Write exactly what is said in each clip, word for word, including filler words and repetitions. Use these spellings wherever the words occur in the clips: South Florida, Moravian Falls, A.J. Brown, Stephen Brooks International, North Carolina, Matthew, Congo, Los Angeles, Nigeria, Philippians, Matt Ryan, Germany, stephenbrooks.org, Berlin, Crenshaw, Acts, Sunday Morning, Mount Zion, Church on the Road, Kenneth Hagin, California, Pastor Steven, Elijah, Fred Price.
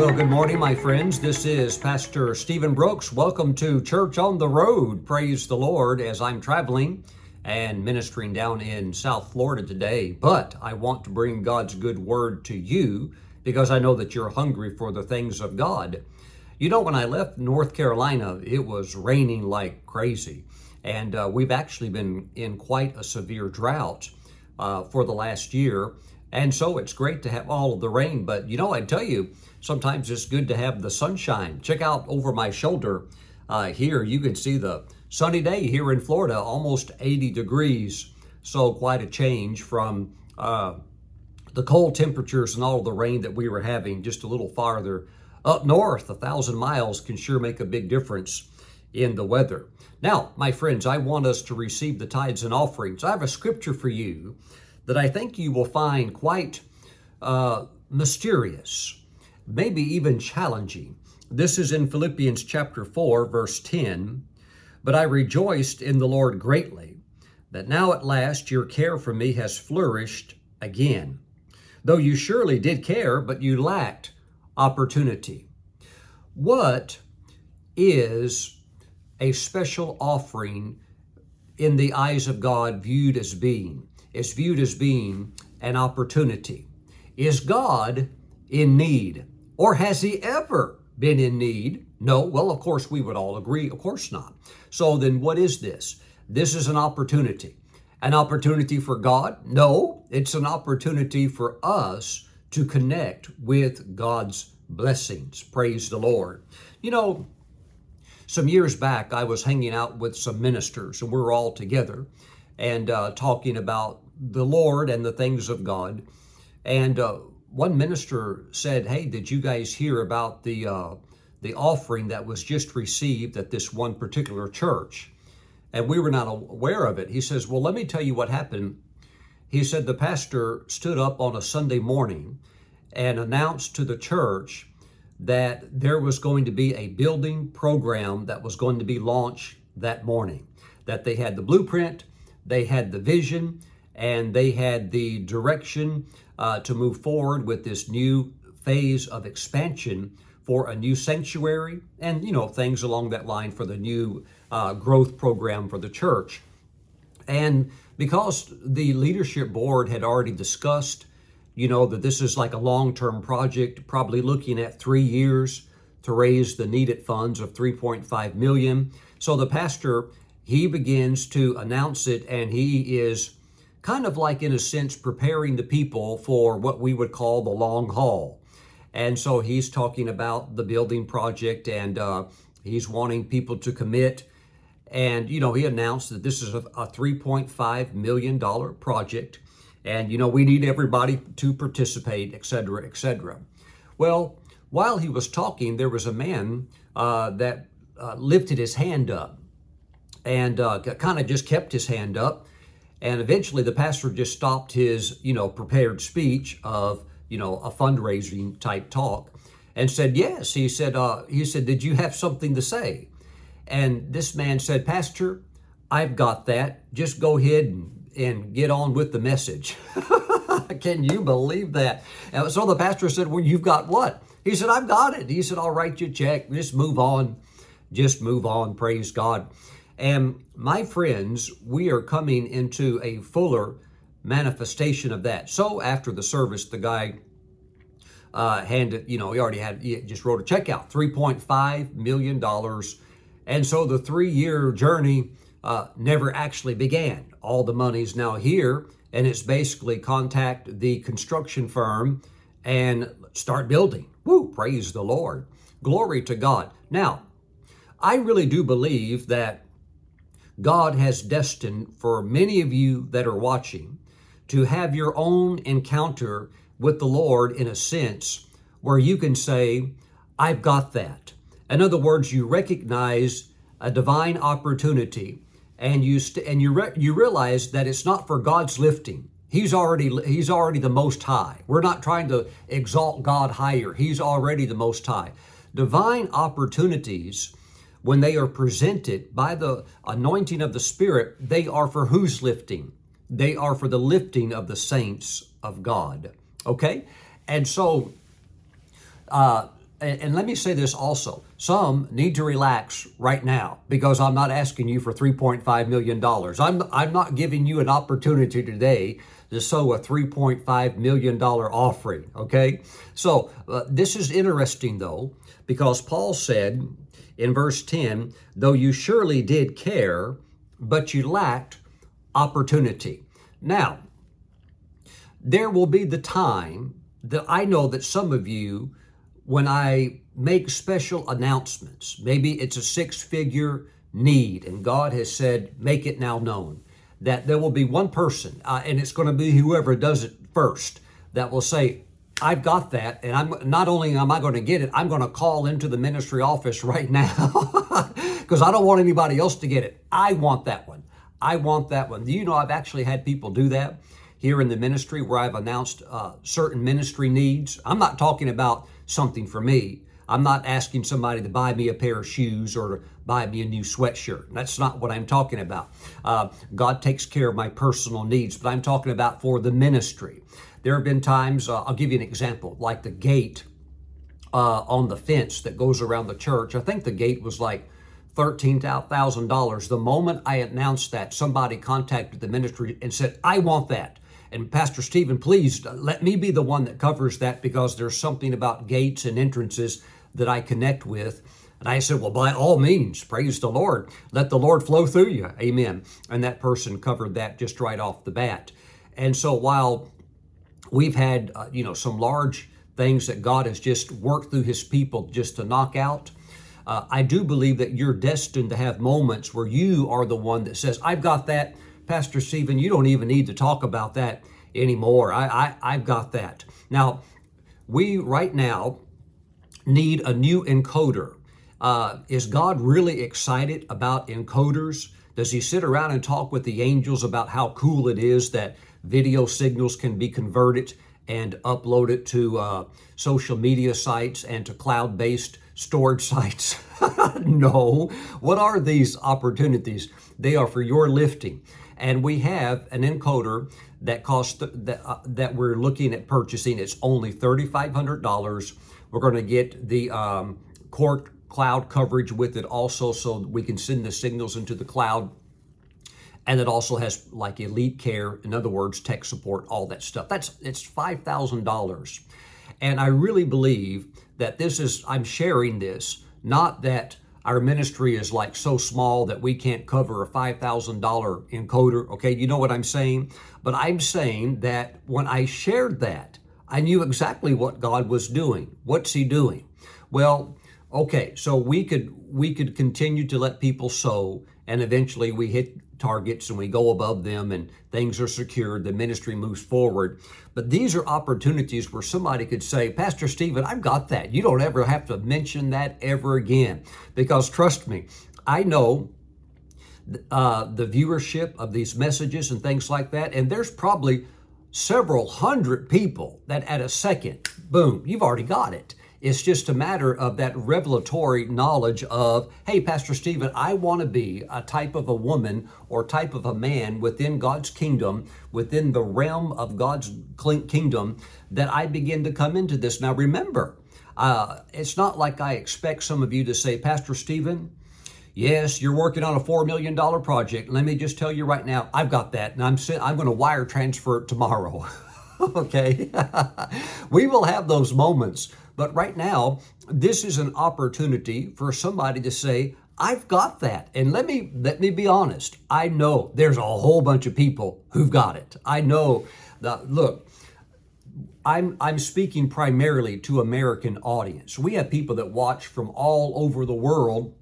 Well, good morning, my friends. This is Pastor Stephen Brooks. Welcome to Church on the Road. Praise the Lord as I'm traveling and ministering down in South Florida today. But I want to bring God's good word to you because I know that you're hungry for the things of God. You know, when I left North Carolina, it was raining like crazy. And uh, we've actually been in quite a severe drought uh, for the last year. And so it's great to have all of the rain. But, you know, I tell you, sometimes it's good to have the sunshine. Check out over my shoulder uh, here. You can see the sunny day here in Florida, almost eighty degrees. So quite a change from uh, the cold temperatures and all of the rain that we were having just a little farther up north. A thousand miles can sure make a big difference in the weather. Now, my friends, I want us to receive the tithes and offerings. I have a scripture for you that I think you will find quite uh, mysterious, maybe even challenging. This is in Philippians chapter four, verse ten. But I rejoiced in the Lord greatly, that now at last your care for me has flourished again. Though you surely did care, but you lacked opportunity. What is a special offering in the eyes of God viewed as being? It's viewed as being an opportunity. Is God in need? Or has he ever been in need? No. Well, of course, we would all agree. Of course not. So then what is this? This is an opportunity. An opportunity for God? No. It's an opportunity for us to connect with God's blessings. Praise the Lord. You know, some years back, I was hanging out with some ministers, and we were all together and uh, talking about the Lord and the things of God. And uh, one minister said, hey, did you guys hear about the uh, the offering that was just received at this one particular church? And we were not aware of it. He says, well, let me tell you what happened. He said the pastor stood up on a Sunday morning and announced to the church that there was going to be a building program that was going to be launched that morning, that they had the blueprint, they had the vision, and they had the direction uh, to move forward with this new phase of expansion for a new sanctuary and, you know, things along that line for the new uh, growth program for the church. And because the leadership board had already discussed, you know, that this is like a long-term project, probably looking at three years to raise the needed funds of three point five million dollars. So the pastor, he begins to announce it, and he is kind of like, in a sense, preparing the people for what we would call the long haul. And so he's talking about the building project, and uh, he's wanting people to commit. And, you know, he announced that this is a three point five million dollars project. And, you know, we need everybody to participate, et cetera, et cetera. Well, while he was talking, there was a man uh, that uh, lifted his hand up and uh, kind of just kept his hand up. And eventually the pastor just stopped his, you know, prepared speech of, you know, a fundraising type talk and said, yes. He said, uh, he said, did you have something to say? And this man said, Pastor, I've got that. Just go ahead and, and get on with the message. Can you believe that? And so the pastor said, well, you've got what? He said, I've got it. He said, I'll write you a check. Just move on. Just move on. Praise God. And my friends, we are coming into a fuller manifestation of that. So after the service, the guy uh, handed, you know, he already had, he just wrote a check out, three point five million dollars. And so the three-year journey uh, never actually began. All the money's now here, and it's basically contact the construction firm and start building. Woo, praise the Lord. Glory to God. Now, I really do believe that God has destined for many of you that are watching to have your own encounter with the Lord in a sense where you can say, I've got that. In other words, you recognize a divine opportunity, and you st- and you re- you realize that it's not for God's lifting. He's already he's already the Most High. We're not trying to exalt God higher. He's already the Most High. Divine opportunities, when they are presented by the anointing of the Spirit, they are for whose lifting? They are for the lifting of the saints of God. Okay, and so. Uh, and, and let me say this also, some need to relax right now, because I'm not asking you for three point five million dollars. I'm, I'm not giving you an opportunity today to sow a three point five million dollars offering, okay? So uh, this is interesting, though, because Paul said in verse ten, though you surely did care, but you lacked opportunity. Now, there will be the time that I know that some of you, when I make special announcements, maybe it's a six-figure need, and God has said, make it now known, that there will be one person, uh, and it's going to be whoever does it first, that will say, I've got that, and I'm not only am I going to get it, I'm going to call into the ministry office right now, because I don't want anybody else to get it. I want that one. I want that one. You know, I've actually had people do that here in the ministry where I've announced uh, certain ministry needs. I'm not talking about something for me. I'm not asking somebody to buy me a pair of shoes or to buy me a new sweatshirt. That's not what I'm talking about. Uh, God takes care of my personal needs, but I'm talking about for the ministry. There have been times, uh, I'll give you an example, like the gate uh, on the fence that goes around the church. I think the gate was like thirteen thousand dollars. The moment I announced that, somebody contacted the ministry and said, I want that. And Pastor Steven, please let me be the one that covers that, because there's something about gates and entrances that I connect with. And I said, well, by all means, praise the Lord. Let the Lord flow through you. Amen. And that person covered that just right off the bat. And so while we've had, uh, you know, some large things that God has just worked through his people just to knock out, uh, I do believe that you're destined to have moments where you are the one that says, I've got that. Pastor Steven, you don't even need to talk about that anymore. I, I, I've got that. Now, we right now need a new encoder. Uh, is God really excited about encoders? Does he sit around and talk with the angels about how cool it is that video signals can be converted and uploaded to uh, social media sites and to cloud-based storage sites? No. What are these opportunities? They are for your lifting. And we have an encoder that costs th- that, uh, that we're looking at purchasing. It's only three thousand five hundred dollars. We're going to get the um, core cloud coverage with it also, so we can send the signals into the cloud. And it also has like elite care, in other words, tech support, all that stuff. That's it's five thousand dollars. And I really believe that this is, I'm sharing this, not that our ministry is like so small that we can't cover a five thousand dollars encoder. Okay, you know what I'm saying? But I'm saying that when I shared that, I knew exactly what God was doing. What's he doing? Well, okay, so we could we could continue to let people sow, and eventually we hit targets and we go above them and things are secured, the ministry moves forward. But these are opportunities where somebody could say, Pastor Steven, I've got that. You don't ever have to mention that ever again. Because trust me, I know uh, the viewership of these messages and things like that, and there's probably several hundred people that at a second, boom, you've already got it. It's just a matter of that revelatory knowledge of, hey, Pastor Steven, I want to be a type of a woman or type of a man within God's kingdom, within the realm of God's kingdom, that I begin to come into this. Now, remember, uh, it's not like I expect some of you to say, Pastor Steven, yes, you're working on a four million dollars project. Let me just tell you right now, I've got that, and I'm, I'm going to wire transfer it tomorrow. Okay? We will have those moments. But right now, this is an opportunity for somebody to say, I've got that. And let me let me be honest. I know there's a whole bunch of people who've got it. I know that, look, I'm I'm speaking primarily to American audience. We have people that watch from all over the world.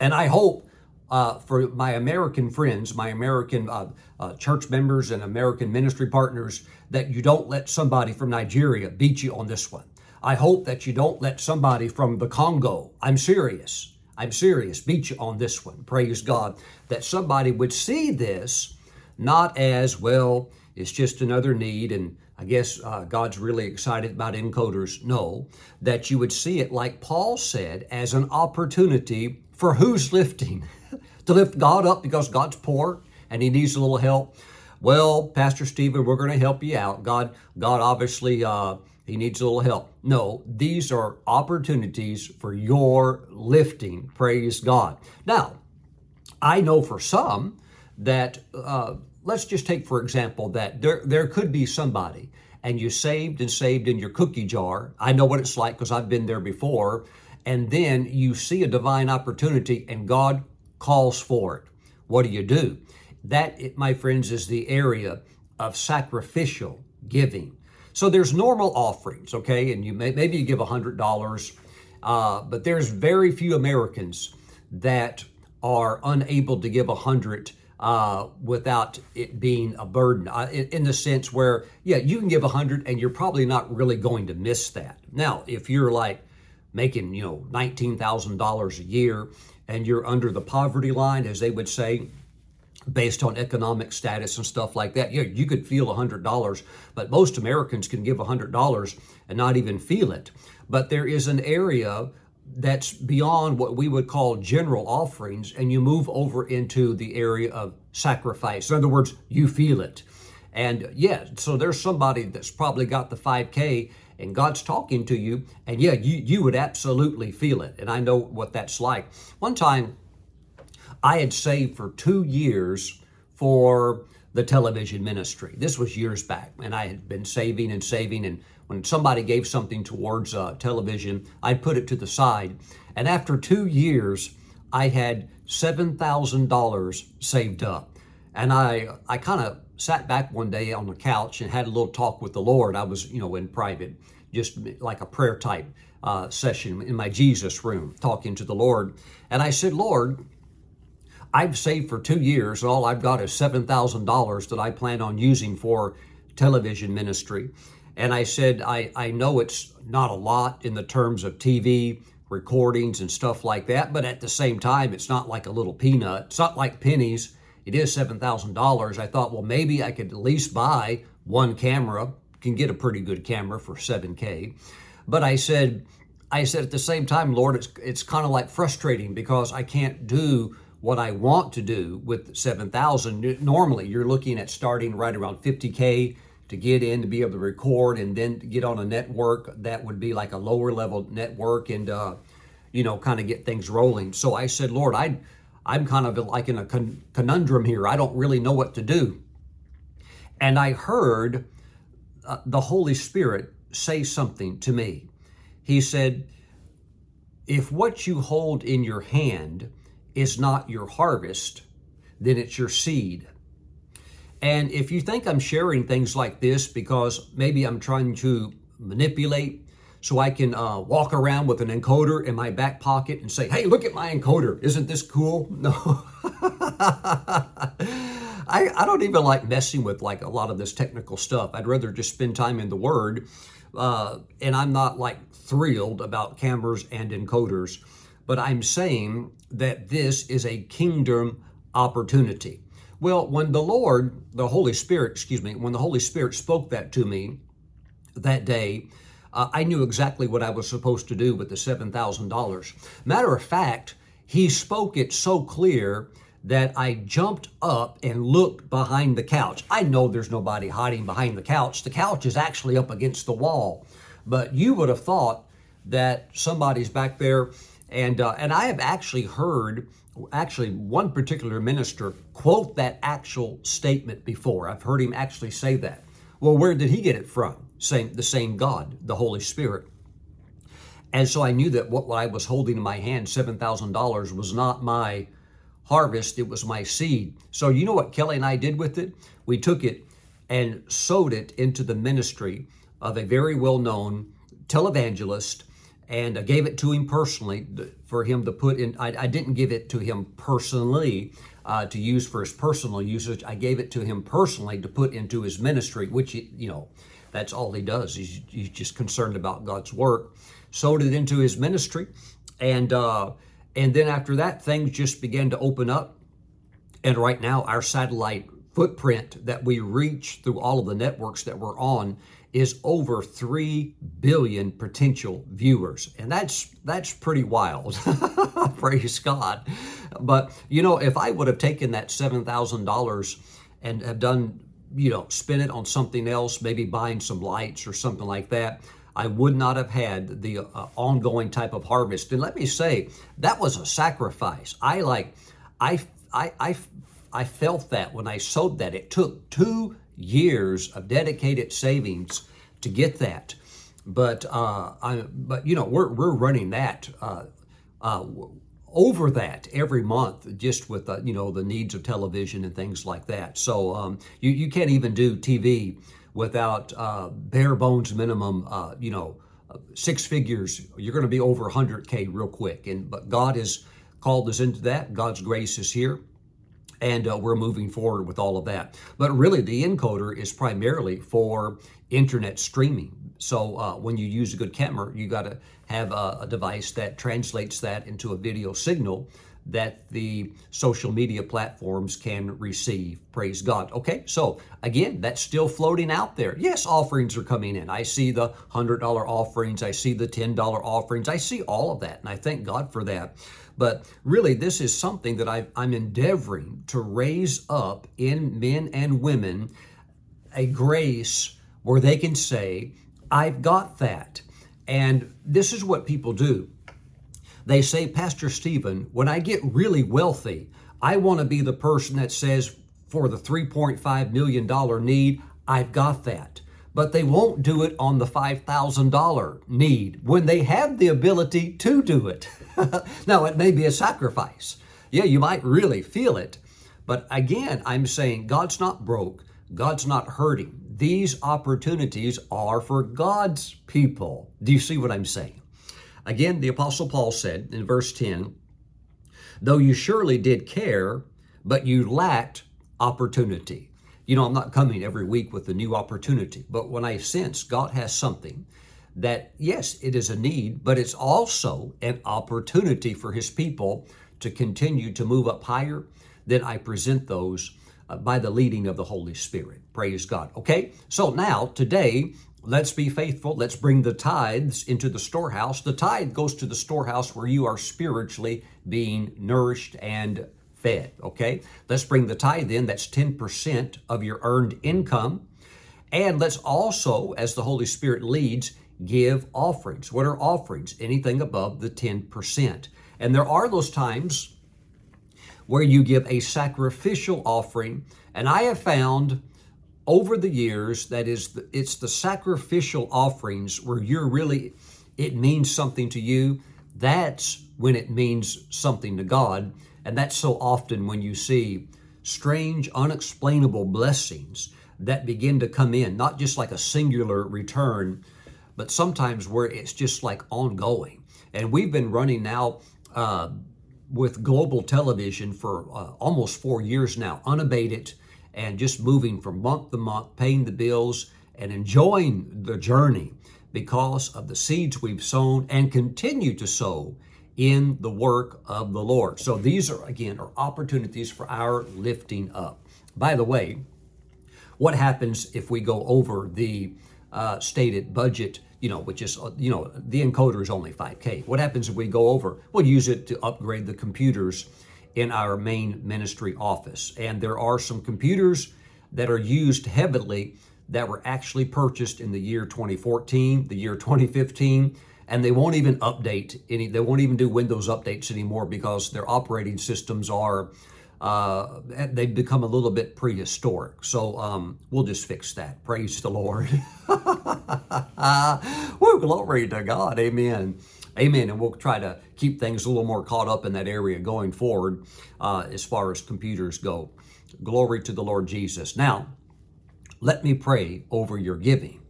And I hope uh, for my American friends, my American uh, uh, church members and American ministry partners, that you don't let somebody from Nigeria beat you on this one. I hope that you don't let somebody from the Congo, I'm serious, I'm serious, beat you on this one, praise God, that somebody would see this not as, well, it's just another need, and I guess uh, God's really excited about encoders. No, that you would see it, like Paul said, as an opportunity for who's lifting, to lift God up because God's poor and he needs a little help. Well, Pastor Steven, we're going to help you out. God, God obviously... Uh, he needs a little help. No, these are opportunities for your lifting. Praise God. Now, I know for some that, uh, let's just take, for example, that there, there could be somebody and you saved and saved in your cookie jar. I know what it's like because I've been there before. And then you see a divine opportunity and God calls for it. What do you do? That, my friends, is the area of sacrificial giving. So there's normal offerings, okay? And you may, maybe you give one hundred dollars, uh, but there's very few Americans that are unable to give one hundred dollars uh, without it being a burden, uh, in, in the sense where, yeah, you can give one hundred dollars and you're probably not really going to miss that. Now, if you're like making, you know, nineteen thousand dollars a year and you're under the poverty line, as they would say, based on economic status and stuff like that. Yeah, you could feel one hundred dollars, but most Americans can give one hundred dollars and not even feel it. But there is an area that's beyond what we would call general offerings, and you move over into the area of sacrifice. In other words, you feel it. And yeah, so there's somebody that's probably got the five K and God's talking to you, and yeah, you, you would absolutely feel it. And I know what that's like. One time, I had saved for two years for the television ministry. This was years back, and I had been saving and saving, and when somebody gave something towards uh, television, I put it to the side. And after two years, I had seven thousand dollars saved up. And I, I kind of sat back one day on the couch and had a little talk with the Lord. I was, you know, in private, just like a prayer type uh, session in my Jesus room, talking to the Lord. And I said, Lord, I've saved for two years and all I've got is seven thousand dollars that I plan on using for television ministry. And I said, I, I know it's not a lot in the terms of T V recordings and stuff like that, but at the same time, it's not like a little peanut. It's not like pennies. It is seven thousand dollars. I thought, well, maybe I could at least buy one camera, can get a pretty good camera for seven K. But I said, I said at the same time, Lord, it's, it's kind of like frustrating because I can't do what I want to do with seven thousand. Normally you're looking at starting right around fifty K to get in, to be able to record and then get on a network that would be like a lower level network and, uh, you know, kind of get things rolling. So I said, Lord, I, I'm kind of like in a con- conundrum here. I don't really know what to do. And I heard uh, the Holy Spirit say something to me. He said, if what you hold in your hand is not your harvest, then it's your seed. And if you think I'm sharing things like this because maybe I'm trying to manipulate so I can uh, walk around with an encoder in my back pocket and say, hey, look at my encoder. Isn't this cool? No. I, I don't even like messing with like a lot of this technical stuff. I'd rather just spend time in the Word. Uh, and I'm not like thrilled about cameras and encoders. But I'm saying that this is a kingdom opportunity. Well, when the Lord, the Holy Spirit, excuse me, when the Holy Spirit spoke that to me that day, uh, I knew exactly what I was supposed to do with the seven thousand dollars. Matter of fact, he spoke it so clear that I jumped up and looked behind the couch. I know there's nobody hiding behind the couch. The couch is actually up against the wall. But you would have thought that somebody's back there. And uh, and I have actually heard, actually one particular minister quote that actual statement before. I've heard him actually say that. Well, where did he get it from? Same, the same God, the Holy Spirit. And so I knew that what, what I was holding in my hand, seven thousand dollars, was not my harvest, it was my seed. So you know what Kelly and I did with it? We took it and sowed it into the ministry of a very well-known televangelist, and I gave it to him personally for him to put in. I, I didn't give it to him personally uh, to use for his personal usage. I gave it to him personally to put into his ministry, which, you know, that's all he does. He's, he's just concerned about God's work. Sowed it into his ministry. And, uh, and then after that, things just began to open up. And right now, our satellite footprint that we reach through all of the networks that we're on is over three billion potential viewers. And that's that's pretty wild. Praise God. But, you know, if I would have taken that seven thousand dollars and have done you know, spend it on something else, maybe buying some lights or something like that, I would not have had the uh, ongoing type of harvest. And let me say, that was a sacrifice. I like, I, I, I, I felt that when I sowed that. It took two years of dedicated savings to get that. But uh, I, but you know, we're we're running that uh, uh, over that every month, just with uh, you know, the needs of television and things like that. So um, you you can't even do T V without uh, bare bones minimum, uh, you know, six figures. You're going to be over one hundred K real quick. And but God has called us into that. God's grace is here. And uh, we're moving forward with all of that. But really, the encoder is primarily for internet streaming. So uh, when you use a good camera, you got to have a, a device that translates that into a video signal that the social media platforms can receive. Praise God. Okay, so again, that's still floating out there. Yes, offerings are coming in. I see the one hundred dollars offerings. I see the ten dollars offerings. I see all of that, and I thank God for that. But really, this is something that I've, I'm endeavoring to raise up in men and women, a grace where they can say, I've got that. And this is what people do. They say, Pastor Steven, when I get really wealthy, I want to be the person that says, for the three point five million dollars need, I've got that. But they won't do it on the five thousand dollars need when they have the ability to do it. Now, it may be a sacrifice. Yeah, you might really feel it. But again, I'm saying God's not broke. God's not hurting. These opportunities are for God's people. Do you see what I'm saying? Again, the Apostle Paul said in verse ten, though you surely did care, but you lacked opportunity. You know, I'm not coming every week with a new opportunity, but when I sense God has something that, yes, it is a need, but it's also an opportunity for His people to continue to move up higher, then I present those uh, by the leading of the Holy Spirit. Praise God. Okay, so now today, let's be faithful. Let's bring the tithes into the storehouse. The tithe goes to the storehouse where you are spiritually being nourished and fed, okay? Let's bring the tithe in. That's ten percent of your earned income. And let's also, as the Holy Spirit leads, give offerings. What are offerings? Anything above the ten percent. And there are those times where you give a sacrificial offering. And I have found over the years, that is, the, it's the sacrificial offerings where you're really, it means something to you. That's when it means something to God. And that's so often when you see strange, unexplainable blessings that begin to come in, not just like a singular return, but sometimes where it's just like ongoing. And we've been running now uh, with global television for uh, almost four years now, unabated, and just moving from month to month, paying the bills and enjoying the journey because of the seeds we've sown and continue to sow in the work of the Lord. So these are, again, are opportunities for our lifting up. By the way, what happens if we go over the uh, stated budget, you know, which is, you know, the encoder is only five K. What happens if we go over? We'll use it to upgrade the computers in our main ministry office. And there are some computers that are used heavily that were actually purchased in the year twenty fourteen, the year twenty fifteen, and they won't even update any, they won't even do Windows updates anymore because their operating systems are, uh, they've become a little bit prehistoric. So um, we'll just fix that. Praise the Lord. Woo, glory to God. Amen. Amen. And we'll try to keep things a little more caught up in that area going forward uh, as far as computers go. Glory to the Lord Jesus. Now, let me pray over your giving.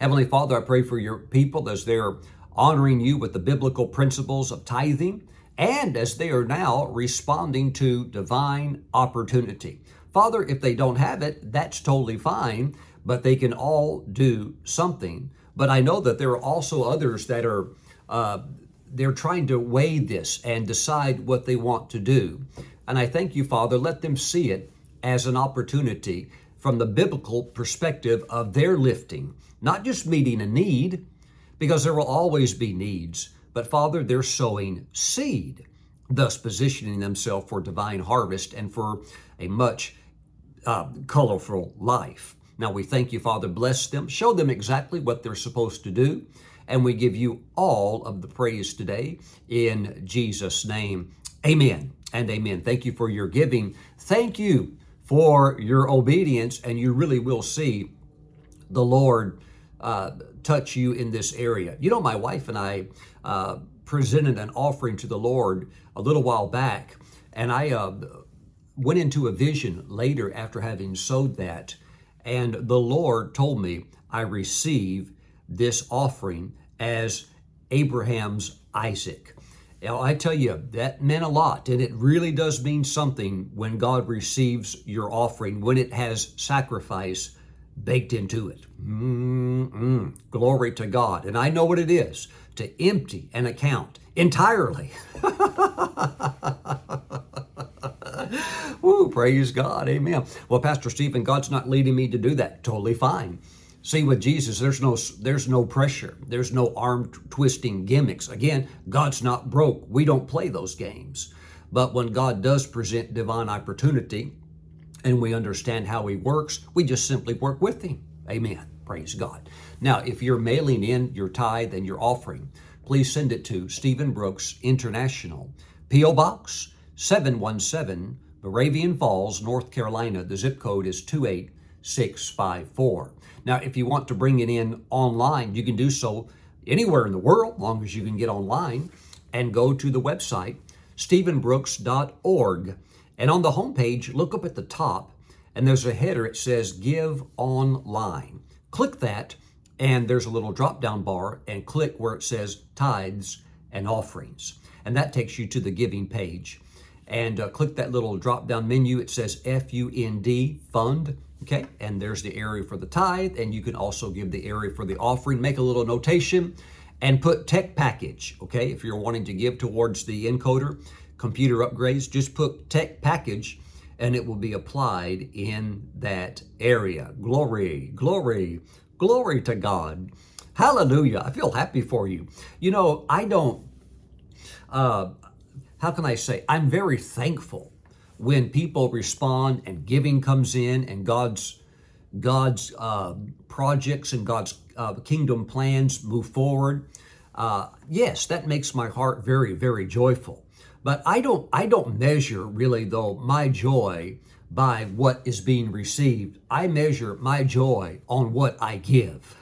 Heavenly Father, I pray for your people as they're honoring you with the biblical principles of tithing and as they are now responding to divine opportunity. Father, if they don't have it, that's totally fine, but they can all do something. But I know that there are also others that are Uh, they're trying to weigh this and decide what they want to do. And I thank you, Father, let them see it as an opportunity from the biblical perspective of their lifting, not just meeting a need, because there will always be needs, but Father, they're sowing seed, thus positioning themselves for divine harvest and for a much uh, colorful life. Now we thank you, Father. Bless them. Show them exactly what they're supposed to do. And we give you all of the praise today in Jesus' name. Amen and amen. Thank you for your giving. Thank you for your obedience. And you really will see the Lord uh, touch you in this area. You know, my wife and I uh, presented an offering to the Lord a little while back. And I uh, went into a vision later after having sowed that. And the Lord told me, I receive this offering as Abraham's Isaac. Now, I tell you, that meant a lot, and it really does mean something when God receives your offering, when it has sacrifice baked into it. Mm-mm. Glory to God. And I know what it is to empty an account entirely. Woo, praise God. Amen. Well, Pastor Stephen, God's not leading me to do that. Totally fine. See, with Jesus, there's no there's no pressure. There's no arm-twisting gimmicks. Again, God's not broke. We don't play those games. But when God does present divine opportunity and we understand how He works, we just simply work with Him. Amen. Praise God. Now, if you're mailing in your tithe and your offering, please send it to Stephen Brooks International, P O. Box seven one seven, Moravian Falls, North Carolina. The zip code is two eight six five four. Now, if you want to bring it in online, you can do so anywhere in the world, long as you can get online, and go to the website, stephen brooks dot org. And on the homepage, look up at the top, and there's a header. It says, Give Online. Click that, and there's a little drop-down bar, and click where it says Tithes and Offerings. And that takes you to the giving page. And uh, click that little drop-down menu. It says F U N D, Fund. Okay, and there's the area for the tithe, and you can also give the area for the offering. Make a little notation and put tech package, okay? If you're wanting to give towards the encoder, computer upgrades, just put tech package, and it will be applied in that area. Glory, glory, glory to God. Hallelujah. I feel happy for you. You know, I don't, uh, how can I say, I'm very thankful when people respond and giving comes in and God's God's uh, projects and God's uh, kingdom plans move forward. Uh, yes, that makes my heart very, very joyful. But I don't I don't measure really though my joy by what is being received. I measure my joy on what I give.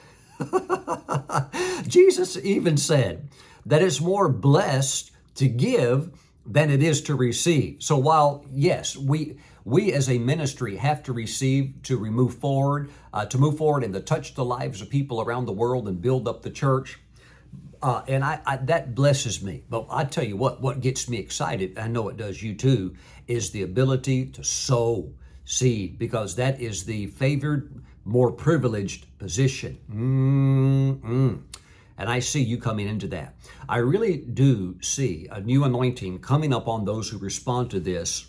Jesus even said that it's more blessed to give than it is to receive. So while, yes, we we as a ministry have to receive to remove forward, uh, to move forward and to touch the lives of people around the world and build up the church, uh, and I, I that blesses me. But I tell you what, what gets me excited, I know it does you too, is the ability to sow seed, because that is the favored, more privileged position. Mm-mm. And I see you coming into that. I really do see a new anointing coming up on those who respond to this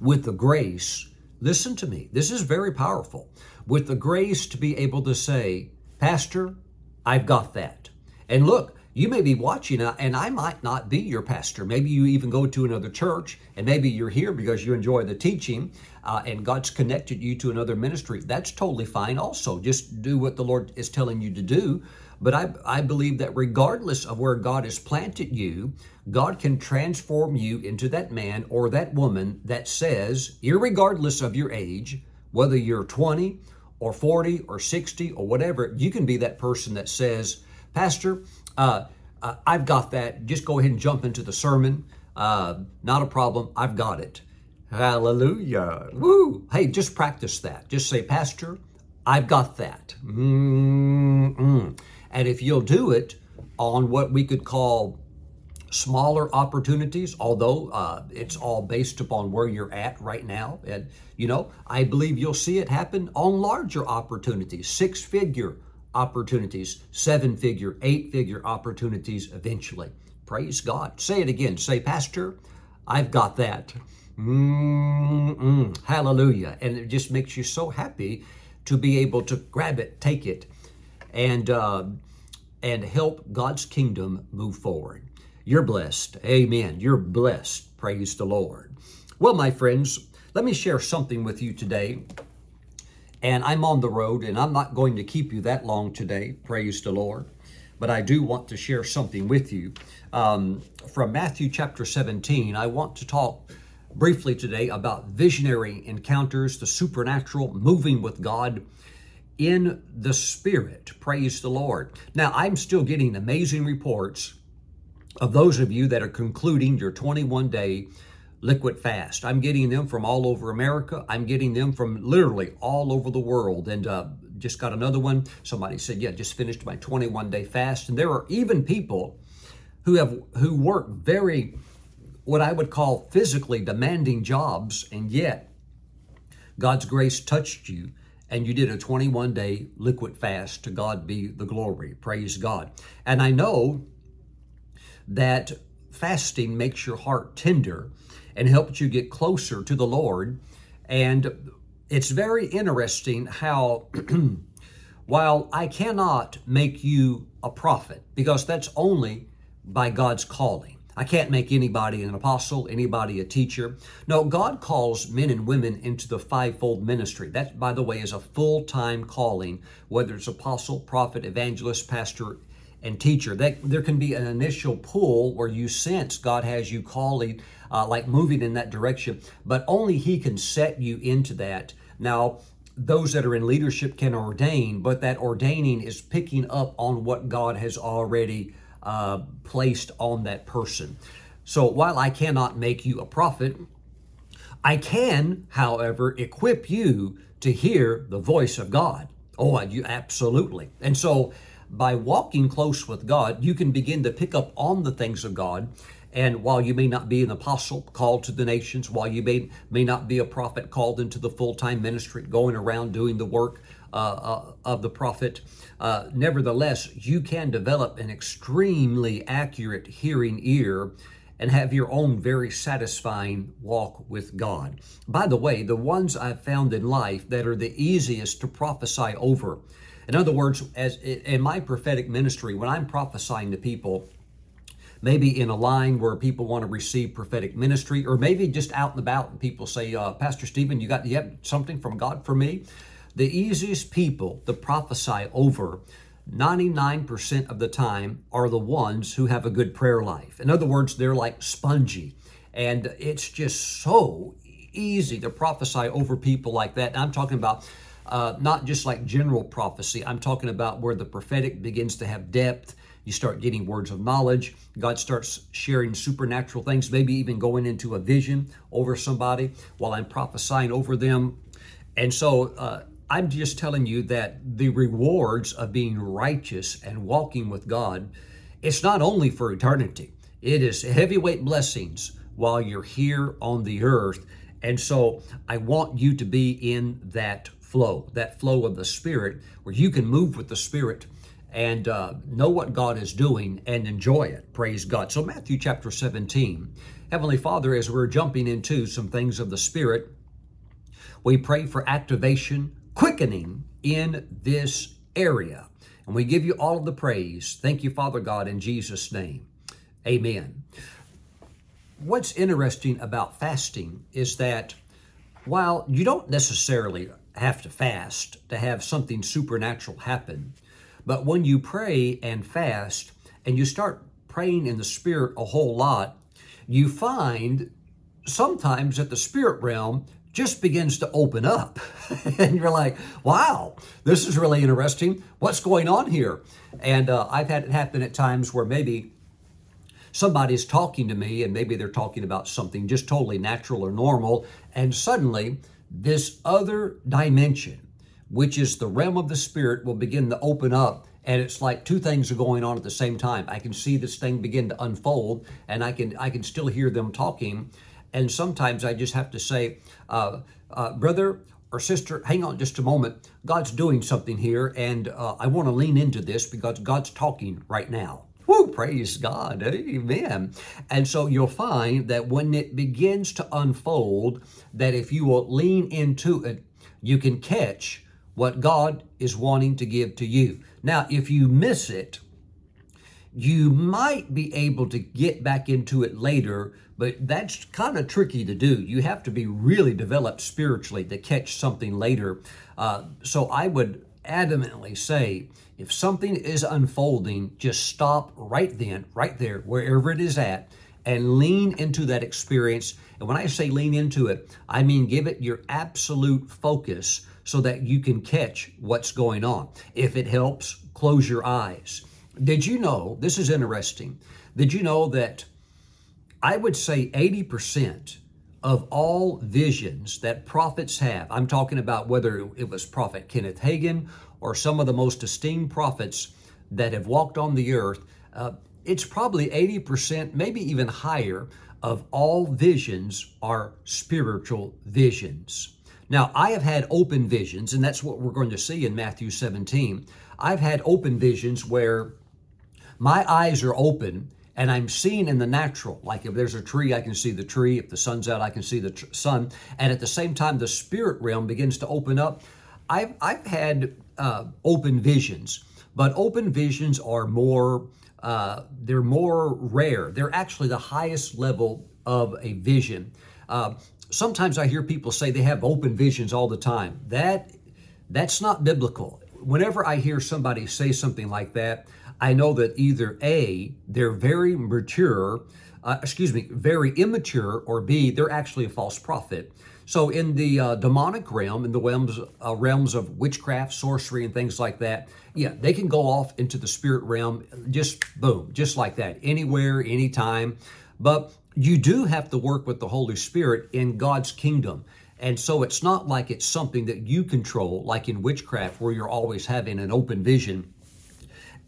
with the grace. Listen to me. This is very powerful. With the grace to be able to say, Pastor, I've got that. And look, you may be watching, and I might not be your pastor. Maybe you even go to another church, and maybe you're here because you enjoy the teaching, uh, and God's connected you to another ministry. That's totally fine also. Just do what the Lord is telling you to do. But I, I believe that regardless of where God has planted you, God can transform you into that man or that woman that says, irregardless of your age, whether you're twenty or forty or sixty or whatever, you can be that person that says, Pastor, uh, uh, I've got that. Just go ahead and jump into the sermon. Uh, not a problem. I've got it. Hallelujah. Woo. Hey, just practice that. Just say, Pastor, I've got that. Mm-mm. And if you'll do it on what we could call smaller opportunities, although uh, it's all based upon where you're at right now. And, you know, I believe you'll see it happen on larger opportunities, six-figure opportunities, seven-figure, eight-figure opportunities eventually. Praise God. Say it again. Say, Pastor, I've got that. Mm-mm. Hallelujah. And it just makes you so happy to be able to grab it, take it, and uh, and help God's kingdom move forward. You're blessed. Amen. You're blessed. Praise the Lord. Well, my friends, Let me share something with you today. And I'm on the road, and I'm not going to keep you that long today, praise the Lord. But I do want to share something with you. Um, from Matthew chapter seventeen, I want to talk briefly today about visionary encounters, the supernatural, moving with God in the Spirit, praise the Lord. Now, I'm still getting amazing reports of those of you that are concluding your twenty-one day liquid fast. I'm getting them from all over America. I'm getting them from literally all over the world. And uh, just got another one. Somebody said, yeah, just finished my twenty-one day fast. And there are even people who have who work very, what I would call physically demanding jobs, and yet God's grace touched you and you did a twenty-one day liquid fast. To God be the glory. Praise God. And I know that fasting makes your heart tender and helps you get closer to the Lord. And it's very interesting how, while I cannot make you a prophet, because that's only by God's calling. I can't make anybody an apostle, anybody a teacher. No, God calls men and women into the fivefold ministry. That, by the way, is a full-time calling, whether it's apostle, prophet, evangelist, pastor, and teacher. That there can be an initial pull where you sense God has you calling, uh, like moving in that direction, but only He can set you into that. Now, those that are in leadership can ordain, but that ordaining is picking up on what God has already uh, placed on that person. So while I cannot make you a prophet, I can, however, equip you to hear the voice of God. Oh, you absolutely. And so, by walking close with God, you can begin to pick up on the things of God. And while you may not be an apostle called to the nations, while you may, may not be a prophet called into the full-time ministry, going around doing the work uh, uh, of the prophet, uh, nevertheless, you can develop an extremely accurate hearing ear and have your own very satisfying walk with God. By the way, the ones I've found in life that are the easiest to prophesy over, in other words, as in my prophetic ministry, when I'm prophesying to people, maybe in a line where people want to receive prophetic ministry, or maybe just out and about, and people say, uh, Pastor Steven, you got you have something from God for me? The easiest people to prophesy over ninety-nine percent of the time are the ones who have a good prayer life. In other words, they're like spongy, and it's just so easy to prophesy over people like that. And I'm talking about Uh, not just like general prophecy. I'm talking about where the prophetic begins to have depth. You start getting words of knowledge. God starts sharing supernatural things, maybe even going into a vision over somebody while I'm prophesying over them. And so uh, I'm just telling you that the rewards of being righteous and walking with God, it's not only for eternity. It is heavyweight blessings while you're here on the earth. And so I want you to be in that flow, that flow of the Spirit, where you can move with the Spirit and uh, know what God is doing and enjoy it. Praise God. So Matthew chapter seventeen, Heavenly Father, as we're jumping into some things of the Spirit, we pray for activation, quickening in this area. And we give you all of the praise. Thank you, Father God, in Jesus' name. Amen. What's interesting about fasting is that while you don't necessarily have to fast to have something supernatural happen, but when you pray and fast and you start praying in the Spirit a whole lot, you find sometimes that the spirit realm just begins to open up and you're like, wow, this is really interesting. What's going on here? And uh, I've had it happen at times where maybe somebody's talking to me, and maybe they're talking about something just totally natural or normal, and suddenly this other dimension, which is the realm of the Spirit, will begin to open up, and it's like two things are going on at the same time. I can see this thing begin to unfold, and I can I can still hear them talking, and sometimes I just have to say, uh, uh, brother or sister, hang on just a moment. God's doing something here, and uh, I want to lean into this because God's talking right now. Woo, praise God, amen. And so you'll find that when it begins to unfold, that if you will lean into it, you can catch what God is wanting to give to you. Now, if you miss it, you might be able to get back into it later, but that's kind of tricky to do. You have to be really developed spiritually to catch something later. Uh, so I would adamantly say, if something is unfolding, just stop right then, right there, wherever it is at, and lean into that experience. And when I say lean into it, I mean give it your absolute focus so that you can catch what's going on. If it helps, close your eyes. Did you know, this is interesting, did you know that I would say eighty percent of all visions that prophets have, I'm talking about whether it was Prophet Kenneth Hagin or some of the most esteemed prophets that have walked on the earth, uh, it's probably eighty percent, maybe even higher, of all visions are spiritual visions. Now, I have had open visions, and that's what we're going to see in Matthew seventeen. I've had open visions where my eyes are open and I'm seeing in the natural. Like if there's a tree, I can see the tree. If the sun's out, I can see the tr- sun. And at the same time, the spirit realm begins to open up. I've, I've had uh, open visions, but open visions are more, uh, they're more rare. They're actually the highest level of a vision. Uh, sometimes I hear people say they have open visions all the time. That, that's not biblical. Whenever I hear somebody say something like that, I know that either A, they're very mature, uh, excuse me, very immature, or B, they're actually a false prophet. So in the uh, demonic realm, in the realms, uh, realms of witchcraft, sorcery, and things like that, yeah, they can go off into the spirit realm, just boom, just like that, anywhere, anytime. But you do have to work with the Holy Spirit in God's kingdom. And so it's not like it's something that you control, like in witchcraft, where you're always having an open vision.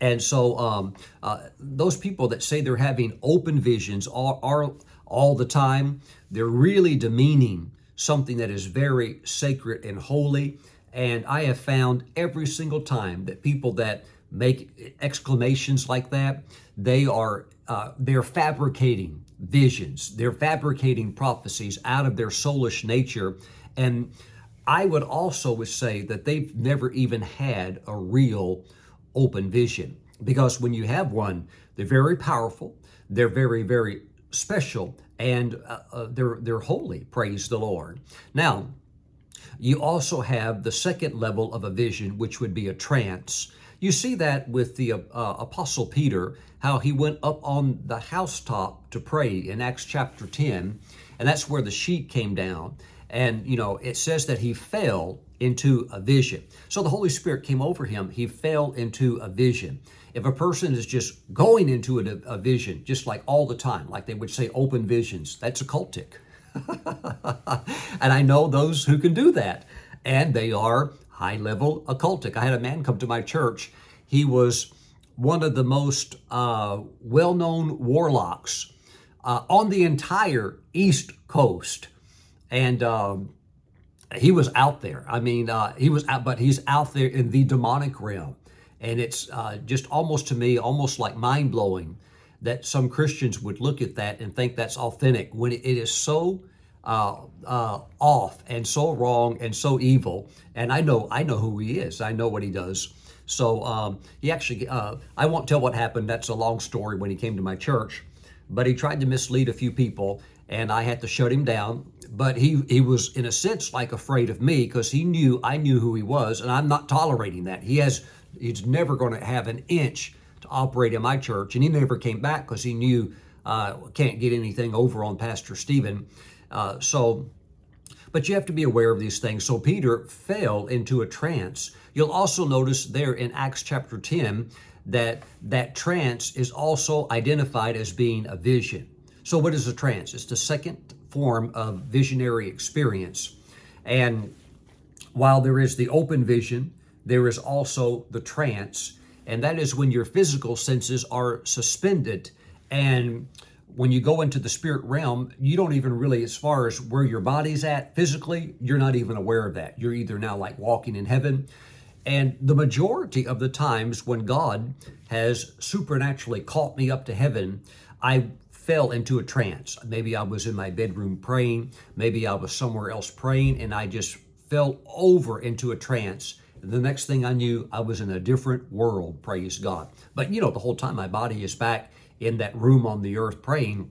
And so um, uh, those people that say they're having open visions all, are, all the time, they're really demeaning something that is very sacred and holy. And I have found every single time that people that make exclamations like that, they are uh, they're fabricating visions. They're fabricating prophecies out of their soulish nature. And I would also say that they've never even had a real open vision, because when you have one, they're very powerful. They're very, very special, and uh, uh, they're, they're holy. Praise the Lord. Now, you also have the second level of a vision, which would be a trance. You see that with the uh, Apostle Peter, how he went up on the housetop to pray in Acts chapter ten, and that's where the sheet came down. And, you know, it says that he fell into a vision. So the Holy Spirit came over him. He fell into a vision. If a person is just going into a, a vision, just like all the time, like they would say open visions, that's occultic. And I know those who can do that, and they are high-level occultic. I had a man come to my church. He was one of the most uh, well-known warlocks uh, on the entire East Coast. And um, he was out there. I mean, uh, he was out, but he's out there in the demonic realm. And it's uh, just almost to me, almost like mind-blowing that some Christians would look at that and think that's authentic when it is so Uh, uh, off and so wrong and so evil. And I know, I know who he is. I know what he does. So um, he actually, uh, I won't tell what happened. That's a long story when he came to my church, but he tried to mislead a few people and I had to shut him down. But he, he was in a sense like afraid of me because he knew, I knew who he was, and I'm not tolerating that. He has, he's never going to have an inch to operate in my church. And he never came back because he knew, uh, can't get anything over on Pastor Steven. Uh, so, but you have to be aware of these things. So Peter fell into a trance. You'll also notice there in Acts chapter ten that that trance is also identified as being a vision. So what is a trance? It's the second form of visionary experience. And while there is the open vision, there is also the trance. And that is when your physical senses are suspended, and when you go into the spirit realm, you don't even really, as far as where your body's at physically, you're not even aware of that. You're either now like walking in heaven. And the majority of the times when God has supernaturally caught me up to heaven, I fell into a trance. Maybe I was in my bedroom praying. Maybe I was somewhere else praying, and I just fell over into a trance. The next thing I knew, I was in a different world, praise God. But you know, the whole time my body is back in that room on the earth praying,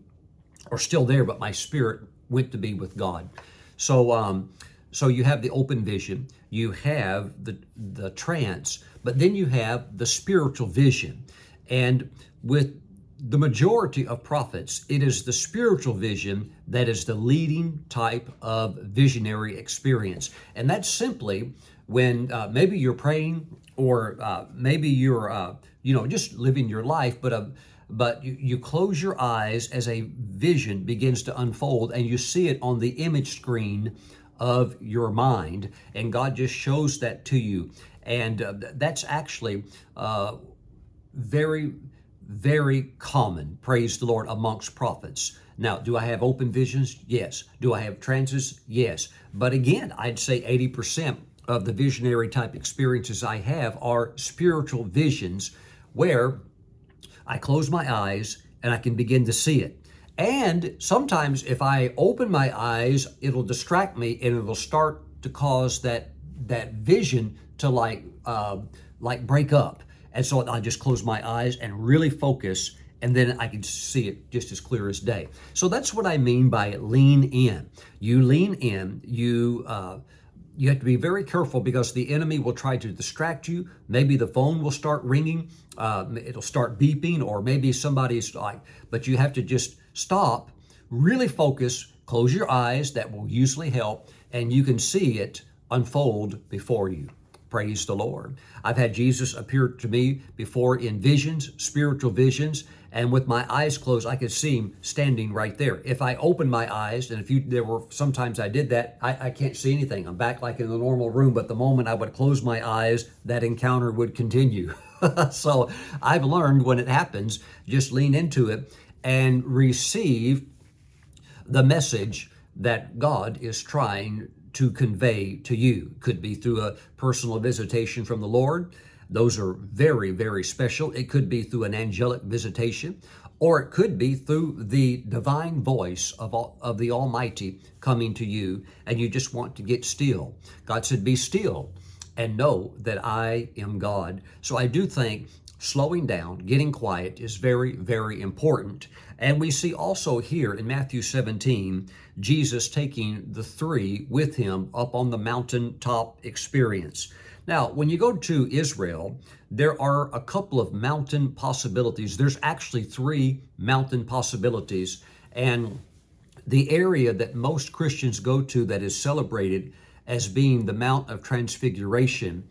or still there, but my spirit went to be with God. So um, so you have the open vision, you have the the trance, but then you have the spiritual vision. And with the majority of prophets, it is the spiritual vision that is the leading type of visionary experience. And that's simply when uh, maybe you're praying, or uh, maybe you're, uh, you know, just living your life, but a, but you, you close your eyes as a vision begins to unfold, and you see it on the image screen of your mind, and God just shows that to you. And uh, that's actually uh, very, very common, praise the Lord, amongst prophets. Now, do I have open visions? Yes. Do I have trances? Yes. But again, I'd say eighty percent of the visionary type experiences I have are spiritual visions, where I close my eyes and I can begin to see it. And sometimes if I open my eyes, it'll distract me, and it'll start to cause that that vision to like uh, like break up. And so I just close my eyes and really focus, and then I can see it just as clear as day. So that's what I mean by lean in. You lean in, you uh, you have to be very careful, because the enemy will try to distract you. Maybe the phone will start ringing, uh, it'll start beeping, or maybe somebody's like, but you have to just stop, really focus, close your eyes, that will usually help, and you can see it unfold before you. Praise the Lord. I've had Jesus appear to me before in visions, spiritual visions, and with my eyes closed, I could see him standing right there. If I open my eyes, and if you, there were sometimes I did that, I, I can't see anything. I'm back like in the normal room, but the moment I would close my eyes, that encounter would continue. So I've learned, when it happens, just lean into it and receive the message that God is trying to convey to you. Could be through a personal visitation from the Lord. Those are very, very special. It could be through an angelic visitation, or it could be through the divine voice of all, of the Almighty coming to you, and you just want to get still. God said, be still and know that I am God. So I do think slowing down, getting quiet is very, very important. And we see also here in Matthew seventeen, Jesus taking the three with him up on the mountaintop experience. Now, when you go to Israel, there are a couple of mountain possibilities. There's actually three mountain possibilities. And the area that most Christians go to that is celebrated as being the Mount of Transfiguration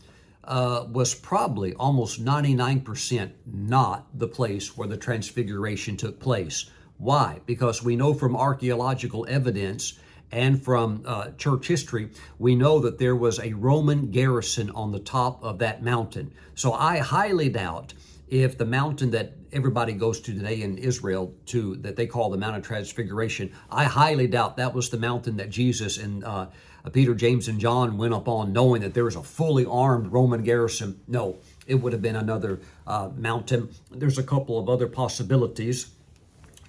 Uh, was probably almost ninety-nine percent not the place where the transfiguration took place. Why? Because we know from archaeological evidence and from uh, church history, we know that there was a Roman garrison on the top of that mountain. So I highly doubt if the mountain that everybody goes to today in Israel, to that they call the Mount of Transfiguration, I highly doubt that was the mountain that Jesus and uh, Peter, James, and John went up on, knowing that there was a fully armed Roman garrison. No, it would have been another uh, mountain. There's a couple of other possibilities,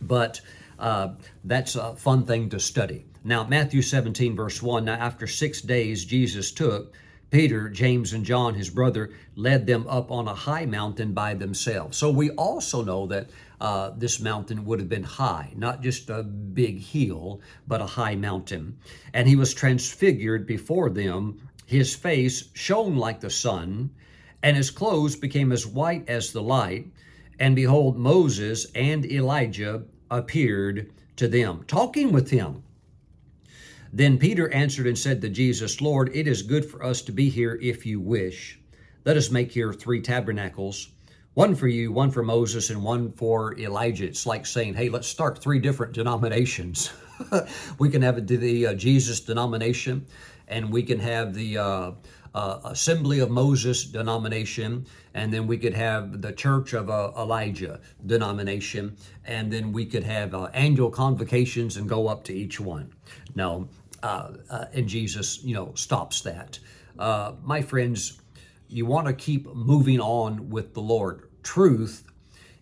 but uh, that's a fun thing to study. Now, Matthew seventeen, verse one, now after six days, Jesus took Peter, James, and John, his brother, led them up on a high mountain by themselves. So we also know that uh, this mountain would have been high, not just a big hill, but a high mountain. And he was transfigured before them. His face shone like the sun, and his clothes became as white as the light. And behold, Moses and Elijah appeared to them, talking with him. Then Peter answered and said to Jesus, Lord, it is good for us to be here if you wish. Let us make here three tabernacles, one for you, one for Moses, and one for Elijah. It's like saying, hey, let's start three different denominations. We can have the uh, Jesus denomination, and we can have the uh, uh, Assembly of Moses denomination, and then we could have the Church of uh, Elijah denomination, and then we could have uh, annual convocations and go up to each one. No, uh, uh, and Jesus, you know, stops that. Uh, my friends, you want to keep moving on with the Lord. Truth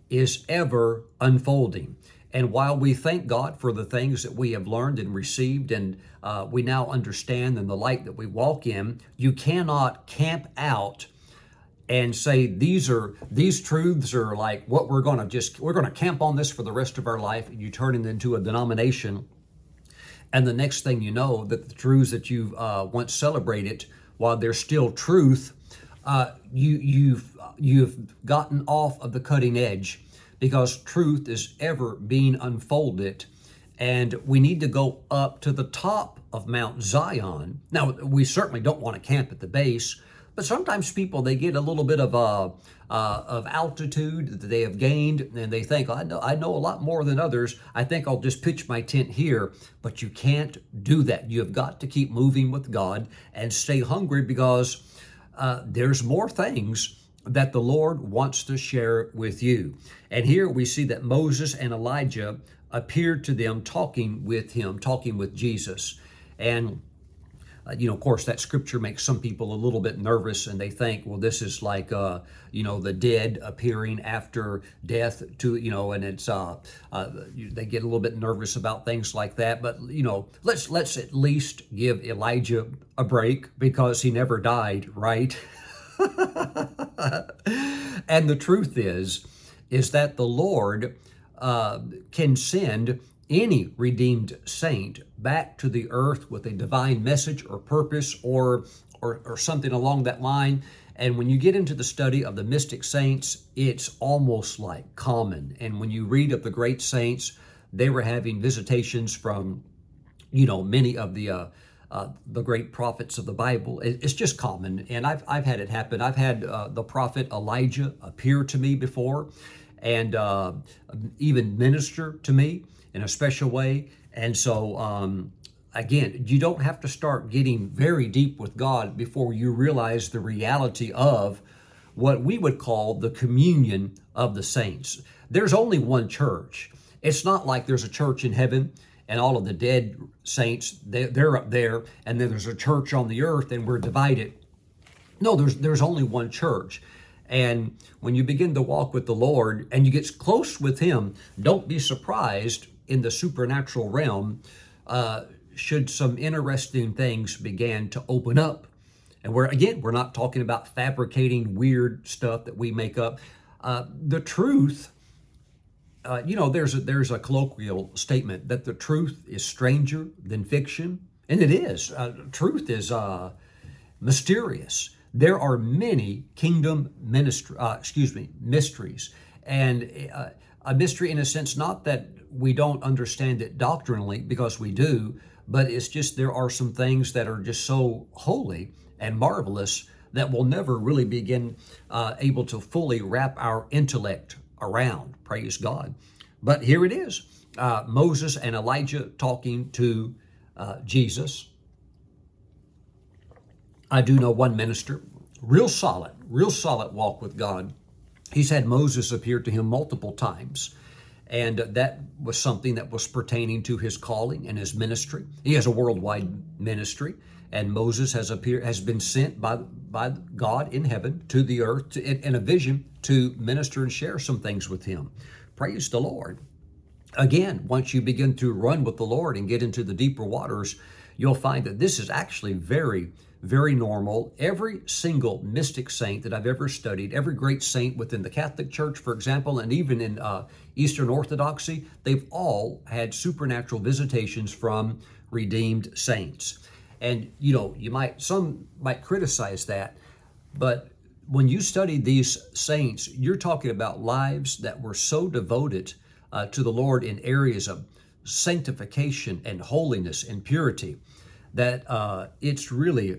is ever unfolding. And while we thank God for the things that we have learned and received and uh, we now understand and the light that we walk in, you cannot camp out and say, these are these truths are like what we're going to just, we're going to camp on this for the rest of our life. And you turn it into a denomination. And the next thing you know, that the truths that you've uh, once celebrated, while they're still truth, uh, you, you've, you've gotten off of the cutting edge. Because truth is ever being unfolded, and we need to go up to the top of Mount Zion. Now, we certainly don't want to camp at the base, but sometimes people, they get a little bit of uh, uh, of altitude that they have gained, and they think, I know, I know a lot more than others. I think I'll just pitch my tent here. But you can't do that. You have got to keep moving with God and stay hungry, because uh, there's more things that the Lord wants to share with you. And here we see that Moses and Elijah appeared to them talking with him, talking with Jesus. And, uh, you know, of course, that scripture makes some people a little bit nervous, and they think, well, this is like, uh, you know, the dead appearing after death to, you know, and it's, uh, uh, they get a little bit nervous about things like that. But, you know, let's, let's at least give Elijah a break, because he never died, right? And the truth is, is that the Lord uh, can send any redeemed saint back to the earth with a divine message or purpose or, or, or something along that line. And when you get into the study of the mystic saints, it's almost like common. And when you read of the great saints, they were having visitations from, you know, many of the uh, Uh, the great prophets of the Bible. It, it's just common, and I've I've had it happen. I've had uh, the prophet Elijah appear to me before, and uh, even minister to me in a special way. And so, um, again, you don't have to start getting very deep with God before you realize the reality of what we would call the communion of the saints. There's only one church. It's not like there's a church in heaven, and all of the dead saints, they're up there, and then there's a church on the earth, and we're divided. No, there's there's only one church. And when you begin to walk with the Lord, and you get close with Him, don't be surprised in the supernatural realm, uh, should some interesting things begin to open up. And we're, again, we're not talking about fabricating weird stuff that we make up. Uh, the truth Uh, you know, there's a, there's a colloquial statement that the truth is stranger than fiction, and it is. Uh, truth is uh, mysterious. There are many kingdom ministry, uh, excuse me, mysteries, and uh, a mystery in a sense, not that we don't understand it doctrinally, because we do, but it's just there are some things that are just so holy and marvelous that we'll never really begin uh, able to fully wrap our intellect around. Praise God. But here it is. Uh, Moses and Elijah talking to uh, Jesus. I do know one minister, real solid, real solid walk with God. He's had Moses appear to him multiple times. And that was something that was pertaining to his calling and his ministry. He has a worldwide ministry, and Moses has appeared, has been sent by, by God in heaven to the earth to, in, in a vision to minister and share some things with him. Praise the Lord. Again, once you begin to run with the Lord and get into the deeper waters, you'll find that this is actually very, very normal. Every single mystic saint that I've ever studied, every great saint within the Catholic Church, for example, and even in uh, Eastern Orthodoxy, they've all had supernatural visitations from redeemed saints. And, you know, you might, some might criticize that, but when you study these saints, you're talking about lives that were so devoted uh, to the Lord in areas of sanctification and holiness and purity that uh, it's really,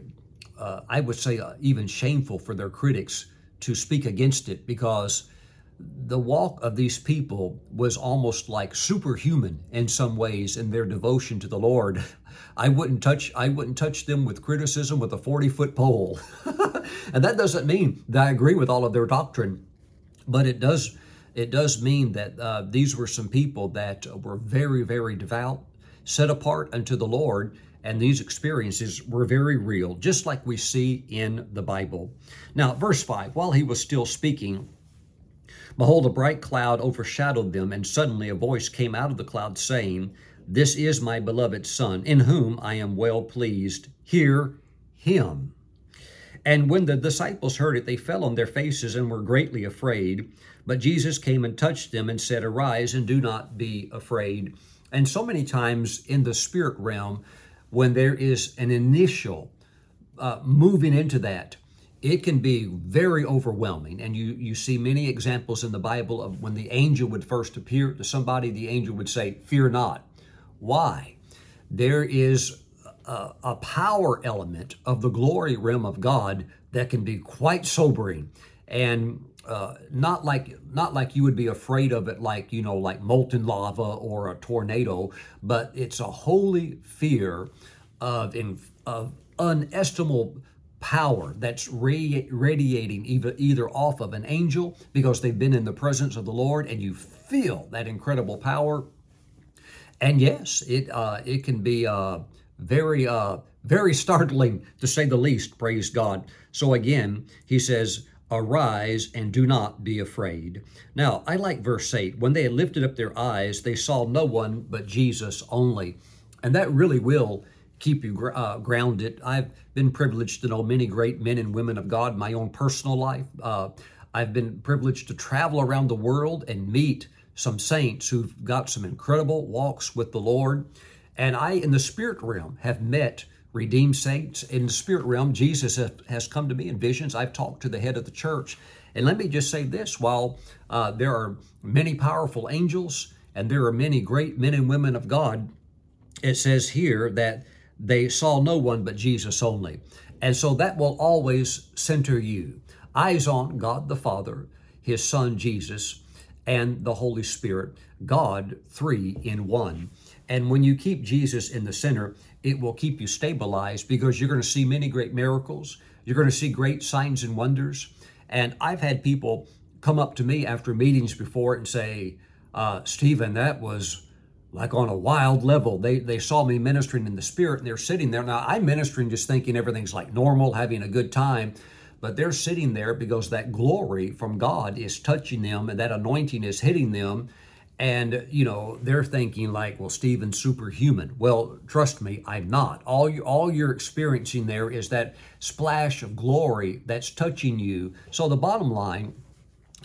uh, I would say, uh, even shameful for their critics to speak against it, because the walk of these people was almost like superhuman in some ways in their devotion to the Lord. I wouldn't touch I wouldn't touch them with criticism with a forty-foot pole. And that doesn't mean that I agree with all of their doctrine, but it does it does mean that uh, these were some people that were very, very devout, set apart unto the Lord, and these experiences were very real, just like we see in the Bible. Now, verse five, while he was still speaking, Behold, a bright cloud overshadowed them, and suddenly a voice came out of the cloud, saying, This is my beloved Son, in whom I am well pleased. Hear him. And when the disciples heard it, they fell on their faces and were greatly afraid. But Jesus came and touched them and said, Arise and do not be afraid. And so many times in the spirit realm, when there is an initial uh, moving into that, it can be very overwhelming. And you, you see many examples in the Bible of when the angel would first appear to somebody, the angel would say, Fear not. Why? There is a, a power element of the glory realm of God that can be quite sobering. And uh, not like not like you would be afraid of it like, you know, like molten lava or a tornado, but it's a holy fear of, of unestimable power that's radi- radiating either, either off of an angel because they've been in the presence of the Lord and you feel that incredible power. And yes, it uh, it can be uh, very, uh, very startling, to say the least, praise God. So again, he says, Arise and do not be afraid. Now, I like verse eight. When they had lifted up their eyes, they saw no one but Jesus only. And that really will keep you gr- uh, grounded. I've been privileged to know many great men and women of God in my own personal life. Uh, I've been privileged to travel around the world and meet some saints who've got some incredible walks with the Lord. And I, in the spirit realm, have met redeemed saints. In the spirit realm, Jesus has come to me in visions. I've talked to the head of the church. And let me just say this, while uh, there are many powerful angels and there are many great men and women of God, it says here that they saw no one but Jesus only. And so that will always center you. Eyes on God the Father, His Son Jesus, and the Holy Spirit, God three in one. And when you keep Jesus in the center, it will keep you stabilized because you're going to see many great miracles. You're going to see great signs and wonders. And I've had people come up to me after meetings before and say, uh, Stephen, that was like on a wild level. They they saw me ministering in the Spirit and they're sitting there. Now I'm ministering just thinking everything's like normal, having a good time. But they're sitting there because that glory from God is touching them and that anointing is hitting them. And, you know, they're thinking like, well, Stephen's superhuman. Well, trust me, I'm not. All, you, all you're experiencing there is that splash of glory that's touching you. So the bottom line,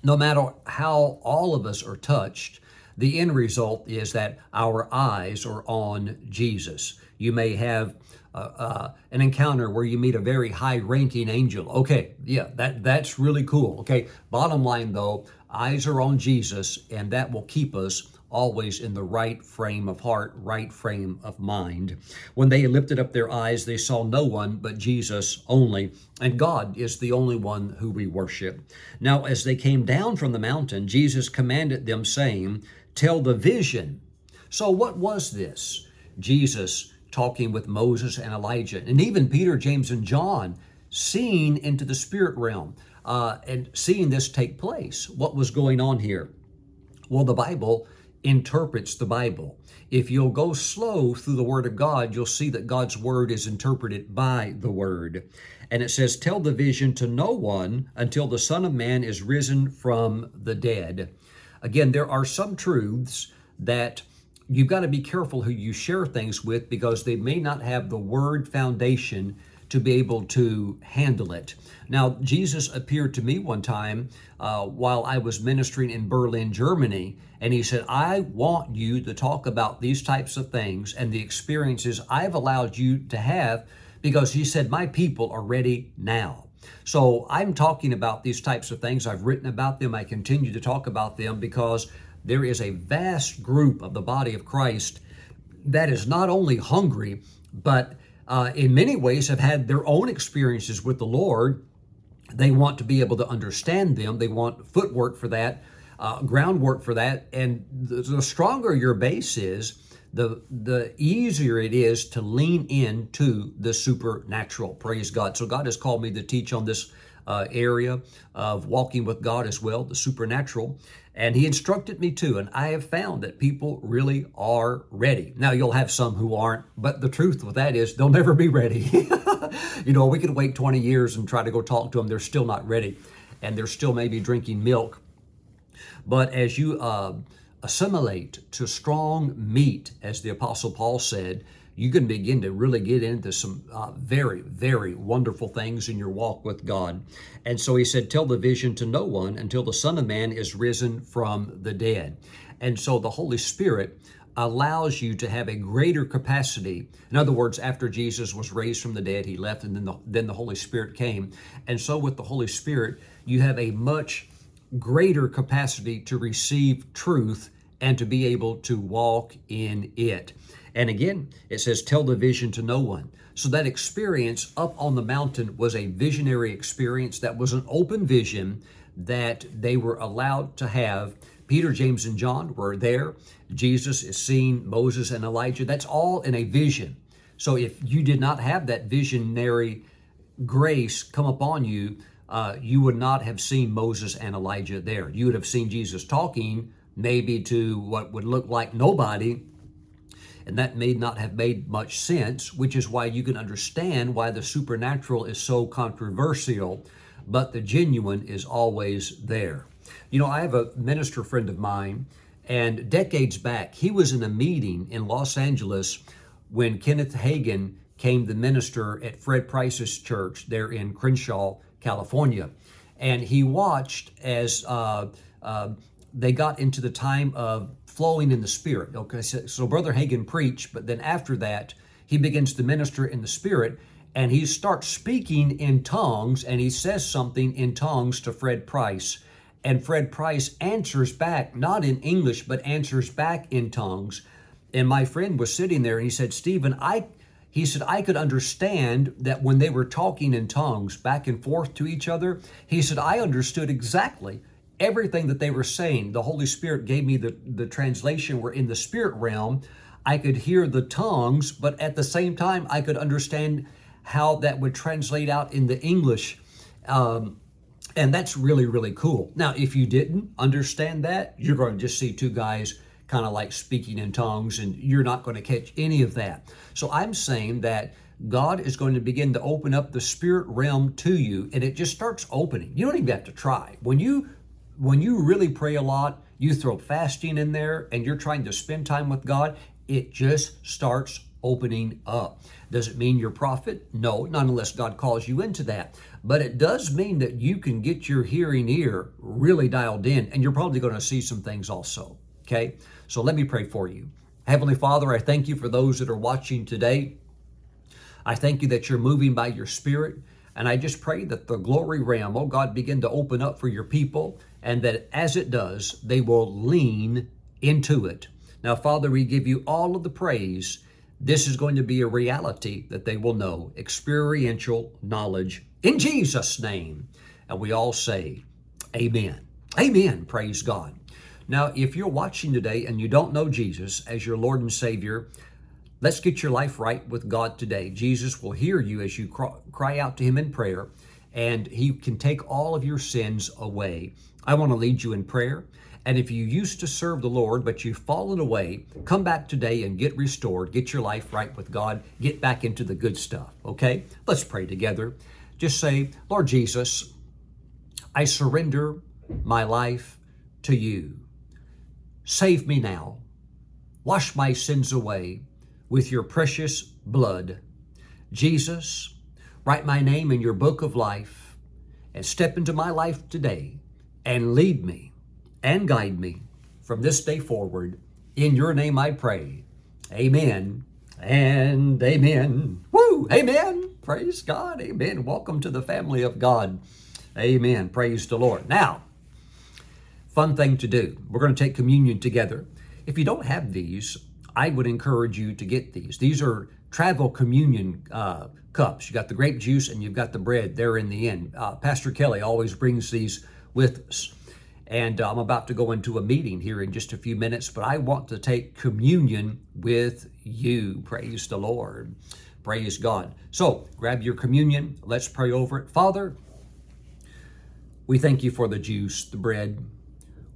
no matter how all of us are touched, the end result is that our eyes are on Jesus. You may have Uh, uh, an encounter where you meet a very high-ranking angel. Okay, yeah, that that's really cool. Okay, bottom line though, eyes are on Jesus, and that will keep us always in the right frame of heart, right frame of mind. When they lifted up their eyes, they saw no one but Jesus only, and God is the only one who we worship. Now, as they came down from the mountain, Jesus commanded them, saying, Tell the vision. So what was this? Jesus talking with Moses and Elijah, and even Peter, James, and John, seeing into the spirit realm uh, and seeing this take place. What was going on here? Well, the Bible interprets the Bible. If you'll go slow through the Word of God, you'll see that God's Word is interpreted by the Word. And it says, Tell the vision to no one until the Son of Man is risen from the dead. Again, there are some truths that you've got to be careful who you share things with because they may not have the word foundation to be able to handle it. Now, Jesus appeared to me one time uh, while I was ministering in Berlin, Germany, and he said, I want you to talk about these types of things and the experiences I've allowed you to have because he said, my people are ready now. So I'm talking about these types of things. I've written about them. I continue to talk about them because there is a vast group of the body of Christ that is not only hungry, but uh, in many ways have had their own experiences with the Lord. They want to be able to understand them. They want footwork for that, uh, groundwork for that. And the, the stronger your base is, the the easier it is to lean into the supernatural. Praise God. So God has called me to teach on this Uh, area of walking with God as well, the supernatural. And he instructed me too, and I have found that people really are ready. Now, you'll have some who aren't, but the truth with that is they'll never be ready. You know, we could wait twenty years and try to go talk to them. They're still not ready, and they're still maybe drinking milk. But as you uh, assimilate to strong meat, as the Apostle Paul said, you can begin to really get into some uh, very, very wonderful things in your walk with God. And so he said, tell the vision to no one until the Son of Man is risen from the dead. And so the Holy Spirit allows you to have a greater capacity. In other words, after Jesus was raised from the dead, he left, and then the, then the Holy Spirit came. And so with the Holy Spirit, you have a much greater capacity to receive truth and to be able to walk in it. And again, it says, tell the vision to no one. So that experience up on the mountain was a visionary experience. That was an open vision that they were allowed to have. Peter, James, and John were there. Jesus is seen, Moses and Elijah. That's all in a vision. So if you did not have that visionary grace come upon you, uh, you would not have seen Moses and Elijah there. You would have seen Jesus talking maybe to what would look like nobody, and that may not have made much sense, which is why you can understand why the supernatural is so controversial, but the genuine is always there. You know, I have a minister friend of mine, and decades back, he was in a meeting in Los Angeles when Kenneth Hagin came to minister at Fred Price's church there in Crenshaw, California. And he watched as uh, uh, they got into the time of flowing in the Spirit. Okay, so, so Brother Hagin preached, but then after that, he begins to minister in the Spirit, and he starts speaking in tongues, and he says something in tongues to Fred Price. And Fred Price answers back, not in English, but answers back in tongues. And my friend was sitting there, and he said, Stephen, I, he said, I could understand that when they were talking in tongues back and forth to each other. He said, I understood exactly everything that they were saying. The Holy Spirit gave me the, the translation. We're in the spirit realm. I could hear the tongues, but at the same time, I could understand how that would translate out into English. Um, And that's really, really cool. Now, if you didn't understand that, you're going to just see two guys kind of like speaking in tongues, and you're not going to catch any of that. So I'm saying that God is going to begin to open up the spirit realm to you, and it just starts opening. You don't even have to try. When you when you really pray a lot, you throw fasting in there, and you're trying to spend time with God, it just starts opening up. Does it mean you're a prophet? No, not unless God calls you into that. But it does mean that you can get your hearing ear really dialed in, and you're probably going to see some things also, okay? So let me pray for you. Heavenly Father, I thank you for those that are watching today. I thank you that you're moving by your Spirit, and I just pray that the glory realm, oh God, begin to open up for your people, and that as it does, they will lean into it. Now, Father, we give you all of the praise. This is going to be a reality that they will know, experiential knowledge in Jesus' name. And we all say, amen. Amen, praise God. Now, if you're watching today and you don't know Jesus as your Lord and Savior, let's get your life right with God today. Jesus will hear you as you cry out to him in prayer, and he can take all of your sins away. I want to lead you in prayer. And if you used to serve the Lord, but you've fallen away, come back today and get restored. Get your life right with God. Get back into the good stuff, okay? Let's pray together. Just say, Lord Jesus, I surrender my life to you. Save me now. Wash my sins away with your precious blood. Jesus, write my name in your book of life and step into my life today and lead me and guide me from this day forward. In your name I pray. Amen and amen. Woo! Amen. Praise God. Amen. Welcome to the family of God. Amen. Praise the Lord. Now, fun thing to do. We're going to take communion together. If you don't have these, I would encourage you to get these. These are travel communion uh, cups. You got the grape juice and you've got the bread there in the end. Uh, Pastor Kelly always brings these with us. And I'm about to go into a meeting here in just a few minutes, but I want to take communion with you. Praise the Lord. Praise God. So grab your communion. Let's pray over it. Father, we thank you for the juice, the bread.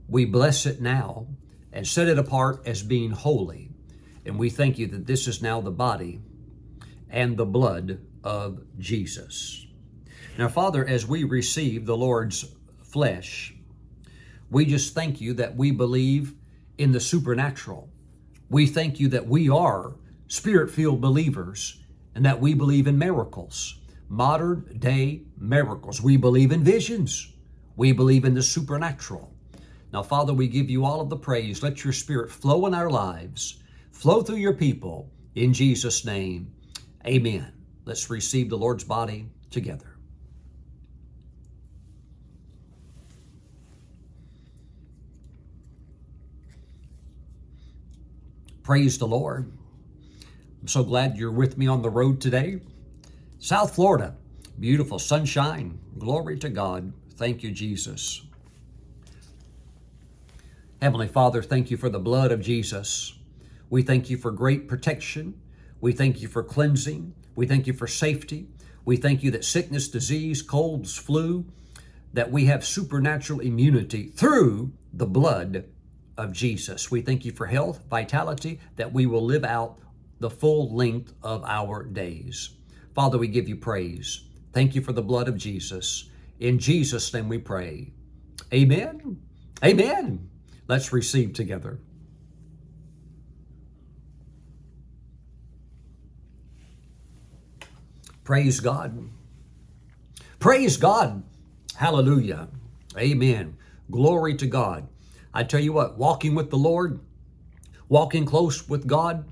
We bless it now and set it apart as being holy. And we thank you that this is now the body and the blood of Jesus. Now, Father, as we receive the Lord's flesh, We just thank you that we believe in the supernatural. We thank you that we are Spirit-filled believers and that we believe in miracles, modern day miracles. We believe in visions. We believe in the supernatural. Now, Father, we give you all of the praise. Let your Spirit flow in our lives, flow through your people. In Jesus' name, amen. Let's receive the Lord's body together. Praise the Lord. I'm so glad you're with me on the road today. South Florida, beautiful sunshine. Glory to God. Thank you, Jesus. Heavenly Father, thank you for the blood of Jesus. We thank you for great protection. We thank you for cleansing. We thank you for safety. We thank you that sickness, disease, colds, flu, that we have supernatural immunity through the blood of Jesus. We thank you for health, vitality, that we will live out the full length of our days. Father, we give you praise. Thank you for the blood of Jesus. In Jesus' name we pray. Amen. Amen. Let's receive together. Praise God. Praise God. Hallelujah. Amen. Glory to God. I tell you what, walking with the Lord, walking close with God,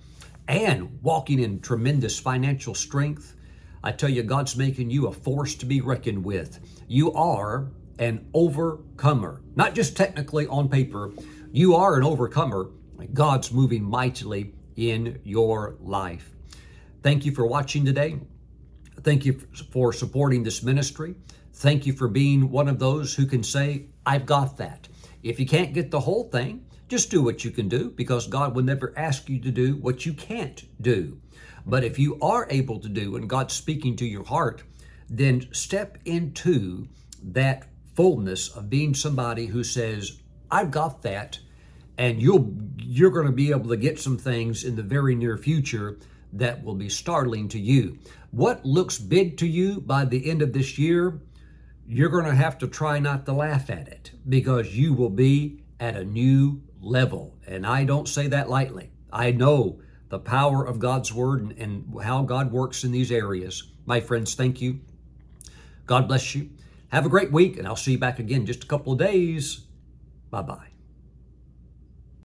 and walking in tremendous financial strength, I tell you, God's making you a force to be reckoned with. You are an overcomer, not just technically on paper. You are an overcomer. God's moving mightily in your life. Thank you for watching today. Thank you for supporting this ministry. Thank you for being one of those who can say, I've got that. If you can't get the whole thing, just do what you can do, because God will never ask you to do what you can't do. But if you are able to do and God's speaking to your heart, then step into that fullness of being somebody who says, I've got that, and you'll, you're going to be able to get some things in the very near future that will be startling to you. What looks big to you by the end of this year, you're going to have to try not to laugh at it, because you will be at a new level. And I don't say that lightly. I know the power of God's word and, and how God works in these areas. My friends, thank you. God bless you. Have a great week, and I'll see you back again in just a couple of days. Bye-bye.